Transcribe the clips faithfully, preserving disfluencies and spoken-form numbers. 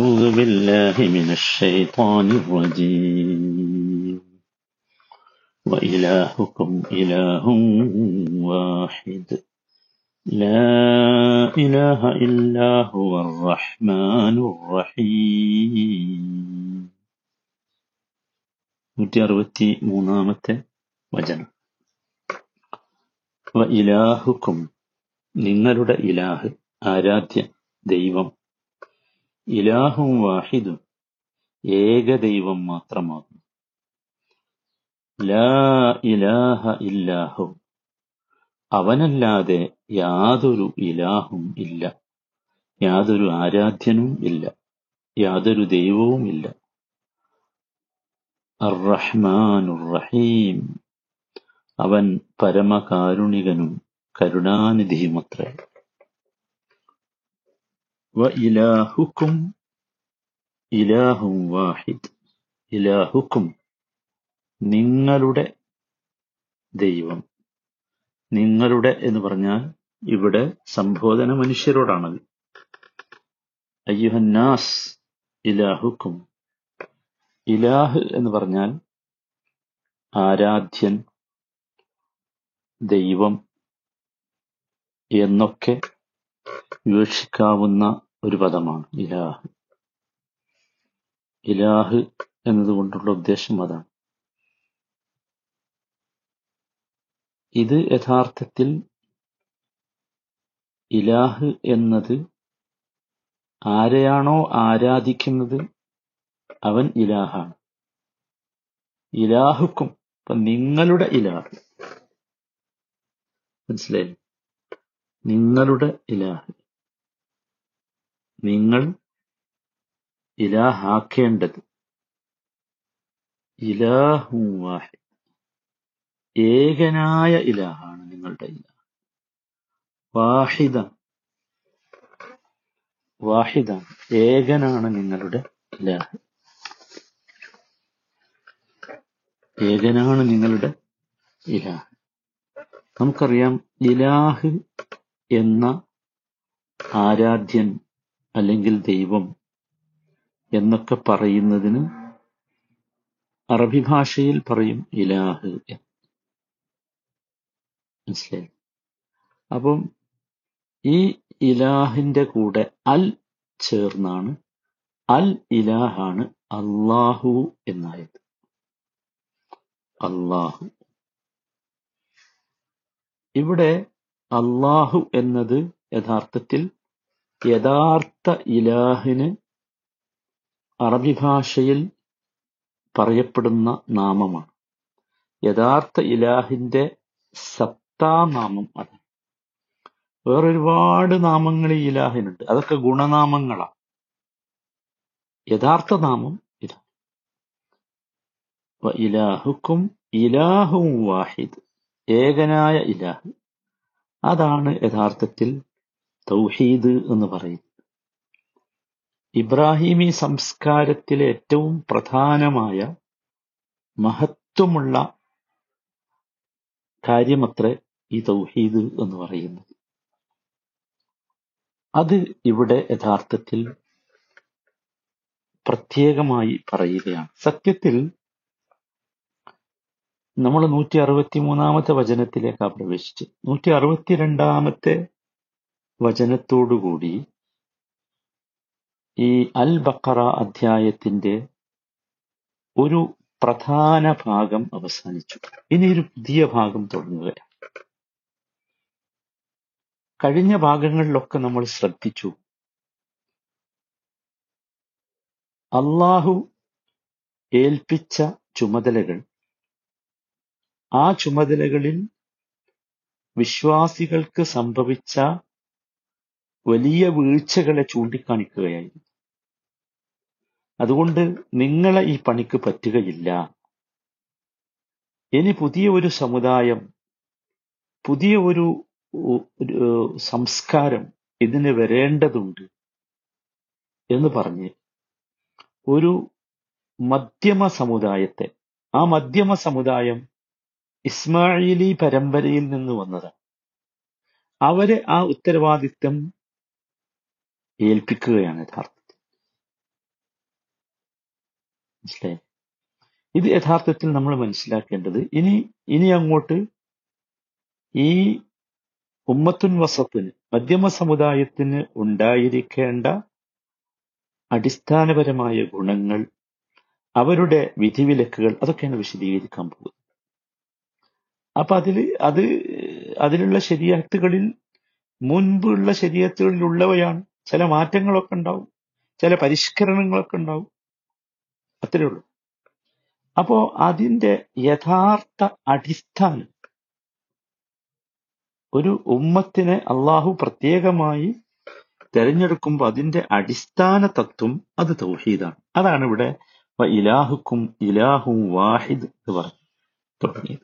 أعوذ بالله من الشيطان الرجيم وإلهكم إله واحد لا إله إلا هو الرحمن الرحيم നൂറ്റി അറുപത്തിമൂന്നാമത്തെ വചനം. വഇലാഹുക്കും നിങ്ങളുടെ ഇലാഹ് ആരാധ്യ ദൈവം, ഇലാഹും വാഹിദും ഏക ദൈവം മാത്രമാകുന്നു. ലാ ഇലാഹ ഇല്ലാഹു അവനല്ലാതെ യാതൊരു ഇലാഹും ഇല്ല, യാതൊരു ആരാധ്യനും ഇല്ല, യാതൊരു ദൈവവും ഇല്ല. അർറഹ്മാനുർ റഹീം അവൻ പരമകാരുണികനും കരുണാനിധിയുമത്രേ. വഇലാഹുക്കും ഇലാഹും വാഹിദ്, ഇലാഹുക്കും നിങ്ങളുടെ ദൈവം. നിങ്ങളുടെ എന്ന് പറഞ്ഞാൽ ഇവിടെ സംബോധന മനുഷ്യരോടാണത്. അയ്യുഹന്നാസ് ഇലാഹുക്കും, ഇലാഹ് എന്ന് പറഞ്ഞാൽ ആരാധ്യൻ, ദൈവം എന്നൊക്കെ വിവക്ഷിക്കാവുന്ന ഒരു പദമാണ് ഇലാഹ്. ഇലാഹ് എന്നതുകൊണ്ടുള്ള ഉദ്ദേശം അതാണ്. ഇത് യഥാർത്ഥത്തിൽ ഇലാഹ് എന്നത് ആരെയാണോ ആരാധിക്കുന്നത് അവൻ ഇലാഹാണ്. ഇലാഹുക്കും ഇപ്പം നിങ്ങളുടെ ഇലാഹ്, മനസ്സിലായി? നിങ്ങളുടെ ഇലാഹ്, നിങ്ങൾ ഇലാഹാക്കേണ്ടത് ഇലാഹു വാഹിദ്, ഏകനായ ഇലാഹാണ് നിങ്ങളുടെ ഇലാഹ്. വാഹിദ വാഹിദ ഏകനാണ് നിങ്ങളുടെ ഇലാഹ്, ഏകനാണ് നിങ്ങളുടെ ഇലാഹ്. നമുക്കറിയാം ഇലാഹ് എന്ന ആരാധ്യൻ അല്ലെങ്കിൽ ദൈവം എന്നൊക്കെ പറയുന്നതിന് അറബി ഭാഷയിൽ പറയും ഇലാഹ്, മനസ്സിലായി? അപ്പം ഈ ഇലാഹിന്റെ കൂടെ അൽ ചേർന്നാണ്, അൽ ഇലാഹാണ് അല്ലാഹു എന്നായത്. അല്ലാഹു, ഇവിടെ അല്ലാഹു എന്നത് യഥാർത്ഥത്തിൽ യഥാർത്ഥ ഇലാഹിന് അറബി ഭാഷയിൽ പറയപ്പെടുന്ന നാമമാണ്. യഥാർത്ഥ ഇലാഹിന്റെ സത്താനാമം അതാണ്. വേറൊരുപാട് നാമങ്ങൾ ഈ ഇലാഹിനുണ്ട്, അതൊക്കെ ഗുണനാമങ്ങളാണ്. യഥാർത്ഥ നാമം ഇതാണ്. ഇലാഹുക്കും ഇലാഹും വാഹിദ് ഏകനായ ഇലാഹ്, അതാണ് യഥാർത്ഥത്തിൽ തൗഹീദ് എന്ന് പറയുന്നത്. ഇബ്രാഹിമി സംസ്കാരത്തിലെ ഏറ്റവും പ്രധാനമായ മഹത്വമുള്ള കാര്യമത്രേ ഈ തൗഹീദ് എന്ന് പറയുന്നത്. അത് ഇവിടെ യഥാർത്ഥത്തിൽ പ്രത്യേകമായി പറയുകയാണ്. സത്യത്തിൽ നമ്മൾ നൂറ്റി അറുപത്തി മൂന്നാമത്തെ വചനത്തിലേക്കാണ് പ്രവേശിച്ചത്. നൂറ്റി അറുപത്തി രണ്ടാമത്തെ വചനത്തോടുകൂടി ഈ അൽ ബഖറ അധ്യായത്തിന്റെ ഒരു പ്രധാന ഭാഗം അവസാനിച്ചു. ഇനി ഒരു പുതിയ ഭാഗം തുടങ്ങുകയാണ്. കഴിഞ്ഞ ഭാഗങ്ങളിലൊക്കെ നമ്മൾ ശ്രദ്ധിച്ചു, അല്ലാഹു ഏൽപ്പിച്ച ചുമതലകൾ, ആ ചുമതലകളിൽ വിശ്വാസികൾക്ക് സംഭവിച്ച വലിയ വീഴ്ചകളെ ചൂണ്ടിക്കാണിക്കുകയായിരുന്നു. അതുകൊണ്ട് നിങ്ങളെ ഈ പണിക്ക് പറ്റുകയില്ല, ഇനി പുതിയ ഒരു സമുദായം, പുതിയ ഒരു സംസ്കാരം ഇതിന് വരേണ്ടതുണ്ട് എന്ന് പറഞ്ഞ് ഒരു മധ്യമ സമുദായത്തെ, ആ മധ്യമ സമുദായം ഇസ്മായിലി പരമ്പരയിൽ നിന്ന് വന്നതാണ്, അവരെ ആ ഉത്തരവാദിത്വം ഏൽപ്പിക്കുകയാണ് യഥാർത്ഥത്തിൽ. മനസ്സിലായി. ഇത് യഥാർത്ഥത്തിൽ നമ്മൾ മനസ്സിലാക്കേണ്ടത് ഇനി ഇനി അങ്ങോട്ട് ഈ ഉമ്മത്തുൻ വസത്തിന്, മധ്യമ സമുദായത്തിന് ഉണ്ടായിരിക്കേണ്ട അടിസ്ഥാനപരമായ ഗുണങ്ങൾ, അവരുടെ വിധിവിലക്കുകൾ, അതൊക്കെയാണ് വിശദീകരിക്കാൻ പോകുന്നത്. അപ്പൊ അതിൽ അത് അതിലുള്ള ശരീഅത്തുകളിൽ മുൻപുള്ള ശരീഅത്തുകളിൽ ഉള്ളവയാണ്. ചില മാറ്റങ്ങളൊക്കെ ഉണ്ടാവും, ചില പരിഷ്കരണങ്ങളൊക്കെ ഉണ്ടാവും, അത്രേ ഉള്ളൂ. അപ്പോ അതിന്റെ യഥാർത്ഥ അടിസ്ഥാനം, ഒരു ഉമ്മത്തിനെ അള്ളാഹു പ്രത്യേകമായി തെരഞ്ഞെടുക്കുമ്പോൾ അതിന്റെ അടിസ്ഥാന തത്വം അത് തൗഹീദാണ്. അതാണ് ഇവിടെ ഇലാഹുക്കും ഇലാഹു വാഹിദ് എന്ന് പറഞ്ഞു തുടങ്ങിയത്.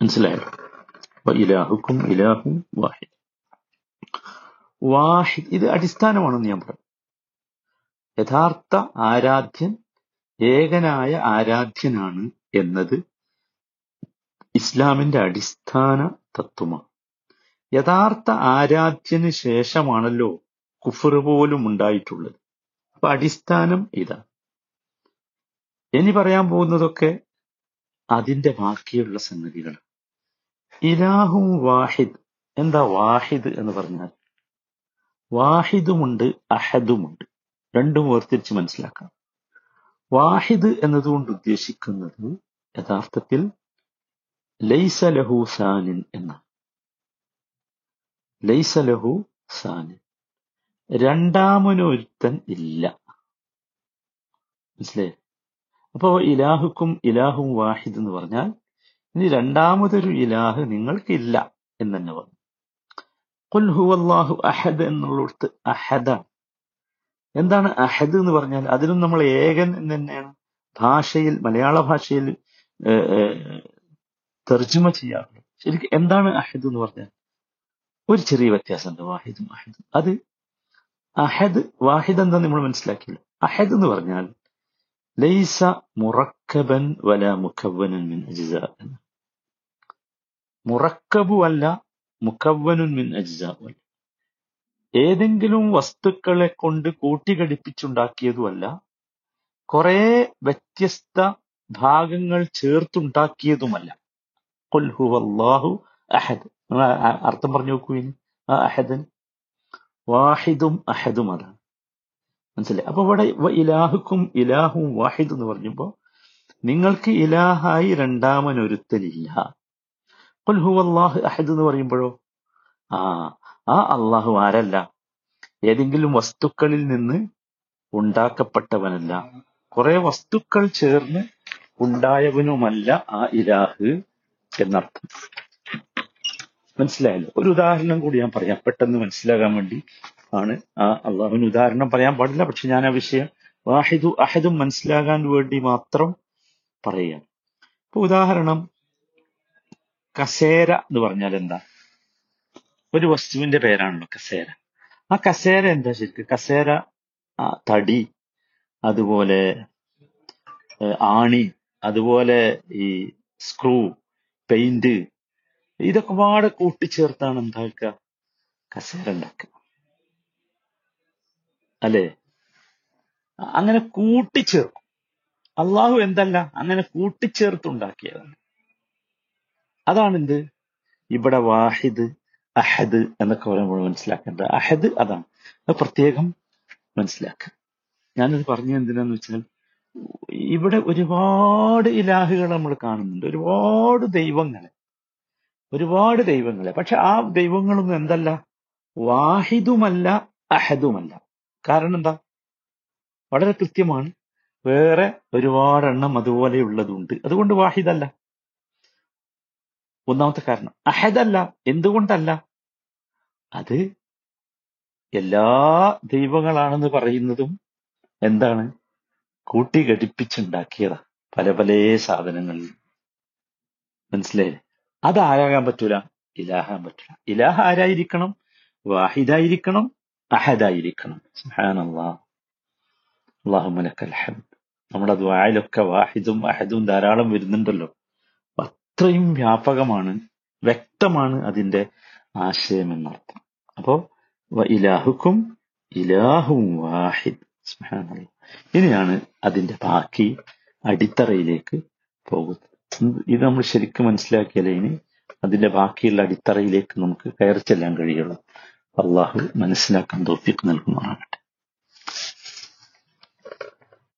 മനസ്സിലായോ? ഇലാഹുക്കും ഇലാഹു വാഹിദ് വാഹിദ് ഇത് അടിസ്ഥാനമാണെന്ന് ഞാൻ പറഞ്ഞു. യഥാർത്ഥ ആരാധ്യൻ ഏകനായ ആരാധ്യനാണ് എന്നത് ഇസ്ലാമിന്റെ അടിസ്ഥാന തത്വമാണ്. യഥാർത്ഥ ആരാധ്യന് ശേഷമാണല്ലോ കുഫർ പോലും ഉണ്ടായിട്ടുള്ളത്. അപ്പൊ അടിസ്ഥാനം ഇതാണ്. ഇനി പറയാൻ പോകുന്നതൊക്കെ അതിന്റെ ബാക്കിയുള്ള സംഗതികളാണ്. ഇലാഹും വാഹിദ്. എന്താ വാഹിദ് എന്ന് പറഞ്ഞാൽ? വാഹിദുമുണ്ട് അഹദുമുണ്ട്, രണ്ടും വേർതിരിച്ച് മനസ്സിലാക്കാം. വാഹിദ് എന്നതുകൊണ്ട് ഉദ്ദേശിക്കുന്നത് യഥാർത്ഥത്തിൽ ലൈസ ലഹു സാനിൻ എന്നാണ്. ലൈസ ലഹു സാനിൻ, രണ്ടാമനൊരുത്തൻ ഇല്ല. മനസ്സിലായി? അപ്പോ ഇലാഹുക്കും ഇലാഹും വാഹിദ് എന്ന് പറഞ്ഞാൽ ഇനി രണ്ടാമതൊരു ഇലാഹ് നിങ്ങൾക്കില്ല എന്ന് തന്നെ പറഞ്ഞു. ഖുൽ ഹുവല്ലാഹു അഹദ് എന്നുള്ളടത്ത് അഹദാണ്. എന്താണ് അഹദ് എന്ന് പറഞ്ഞാൽ? അതിലും നമ്മൾ ഏകൻ എന്ന് തന്നെയാണ് ഭാഷയിൽ, മലയാള ഭാഷയിൽ തർജ്ജമ ചെയ്യാറുള്ളത്. ശരിക്കും എന്താണ് അഹദ് എന്ന് പറഞ്ഞാൽ? ഒരു ചെറിയ വ്യത്യാസമുണ്ട് വാഹിദും അഹദും. അത് അഹദ് വാഹിദ് എന്താ നമ്മൾ മനസ്സിലാക്കിയല്ലോ. അഹദ് എന്ന് പറഞ്ഞാൽ ലൈസ മുറക്കബൻ വല മുക്കവ്വനൻ മിൻ അജ്സാ, മുറക്കബു അല്ല മുക്കവ്വനുൻ മിൻ അജ്സാ, ഏതെങ്കിലും വസ്തുക്കളെ കൊണ്ട് കൂട്ടിഘടിപ്പിച്ചുണ്ടാക്കിയതുമല്ല, കുറെ വ്യത്യസ്ത ഭാഗങ്ങൾ ചേർത്തുണ്ടാക്കിയതുമല്ല. ഖുൽ ഹുവല്ലാഹു അഹദ്, നിങ്ങൾ അർത്ഥം പറഞ്ഞു നോക്കൂ. ഇനി ആ അഹദൻ വാഹിദും അഹദും അതാണ്. മനസ്സിലായി? അപ്പൊ ഇവിടെ ഇലാഹുക്കും ഇലാഹും വാഹിദ് എന്ന് പറഞ്ഞപ്പോ നിങ്ങൾക്ക് ഇലാഹായി രണ്ടാമനൊരുത്തലില്ല. ഖുൽ ഹുവല്ലാഹു അഹദ് എന്ന് പറയുമ്പോഴോ ആ ആ അള്ളാഹു ആരല്ല, ഏതെങ്കിലും വസ്തുക്കളിൽ നിന്ന് ഉണ്ടാക്കപ്പെട്ടവനല്ല, കുറെ വസ്തുക്കൾ ചേർന്ന് ഉണ്ടായവനുമല്ല ആ ഇലാഹ് എന്നർത്ഥം. മനസ്സിലായല്ലോ? ഒരു ഉദാഹരണം കൂടി ഞാൻ പറയാം, പെട്ടെന്ന് മനസ്സിലാകാൻ വേണ്ടി ആണ്. ആ അള്ളാഹുവിന് ഉദാഹരണം പറയാൻ പാടില്ല, പക്ഷെ ഞാൻ ആ വിഷയം വാഹിദു അഹദും മനസ്സിലാകാൻ വേണ്ടി മാത്രം പറയുകയാണ്. ഇപ്പൊ ഉദാഹരണം, കസേര എന്ന് പറഞ്ഞാൽ എന്താ? ഒരു വസ്തുവിന്റെ പേരാണല്ലോ കസേര. ആ കസേര എന്താ ശരിക്കും? കസേര തടി, അതുപോലെ ആണി, അതുപോലെ ഈ സ്ക്രൂ, പെയിന്റ്, ഇതൊക്കെ പാടെ കൂട്ടിച്ചേർത്താണ് എന്താക്കുക കസേര ഉണ്ടാക്കുക, അല്ലെ? അങ്ങനെ കൂട്ടിച്ചേർക്കും. അള്ളാഹു എന്തല്ല, അങ്ങനെ കൂട്ടിച്ചേർത്തുണ്ടാക്കിയതാണ്. അതാണെന്ത് ഇവിടെ വാഹിദ് അഹദ് എന്നൊക്കെ പറയുമ്പോൾ മനസ്സിലാക്കേണ്ടത്. അഹദ് അതാണ്, അത് പ്രത്യേകം മനസ്സിലാക്കുക. ഞാനത് പറഞ്ഞത് എന്തിനാന്ന് വെച്ചാൽ ഇവിടെ ഒരുപാട് ഇലാഹുകൾ നമ്മൾ കാണുന്നുണ്ട്, ഒരുപാട് ദൈവങ്ങളെ ഒരുപാട് ദൈവങ്ങളെ പക്ഷെ ആ ദൈവങ്ങളൊന്നും എന്തല്ല, വാഹിദുമല്ല അഹദുമല്ല. കാരണം എന്താ? വളരെ കൃത്യമാണ്. വേറെ ഒരുപാടെണ്ണം അതുപോലെയുള്ളതുണ്ട്, അതുകൊണ്ട് വാഹിദല്ല. ഒന്നാമത്തെ കാരണം അഹദല്ല. എന്തുകൊണ്ടല്ല? അത് എല്ലാ ദൈവങ്ങളാണെന്ന് പറയുന്നതും എന്താണ്? കൂട്ടിഘടിപ്പിച്ചുണ്ടാക്കിയതാ പല പല സാധനങ്ങളിൽ. മനസ്സിലായില്ലേ? അതാരാകാൻ പറ്റൂല, ഇലാഹാൻ പറ്റൂല. ഇലാഹ ആരായിരിക്കണം? വാഹിദായിരിക്കണം, അഹദായിരിക്കണം. സുബ്ഹാനല്ലാഹ്, അല്ലാഹുമ്മ ലക്കൽ ഹംദ്. നമ്മുടെ ദുആയിലൊക്കെ വാഹിദും അഹദും ധാരാളം വരുന്നുണ്ടല്ലോ. അത്രയും വ്യാപകമാണ്, വ്യക്തമാണ് അതിന്റെ ആശയം എന്നർത്ഥം. അപ്പോ ഇലാഹുക്കും ഇലാഹും വാഹിദ്, സുബ്ഹാനല്ലാഹ്. ഇനിയാണ് അതിൻ്റെ ബാക്കി അടിത്തറയിലേക്ക് പോകുന്നത്. ഇത് നമ്മൾ ശരിക്കും മനസ്സിലാക്കിയാലേ ഇനി അതിൻ്റെ ബാക്കിയുള്ള അടിത്തറയിലേക്ക് നമുക്ക് കയറി ചെല്ലാൻ കഴിയുള്ളൂ. അള്ളാഹു മനസ്സിലാക്കാൻ തൗഫീഖ് നൽകുന്നതാണ്.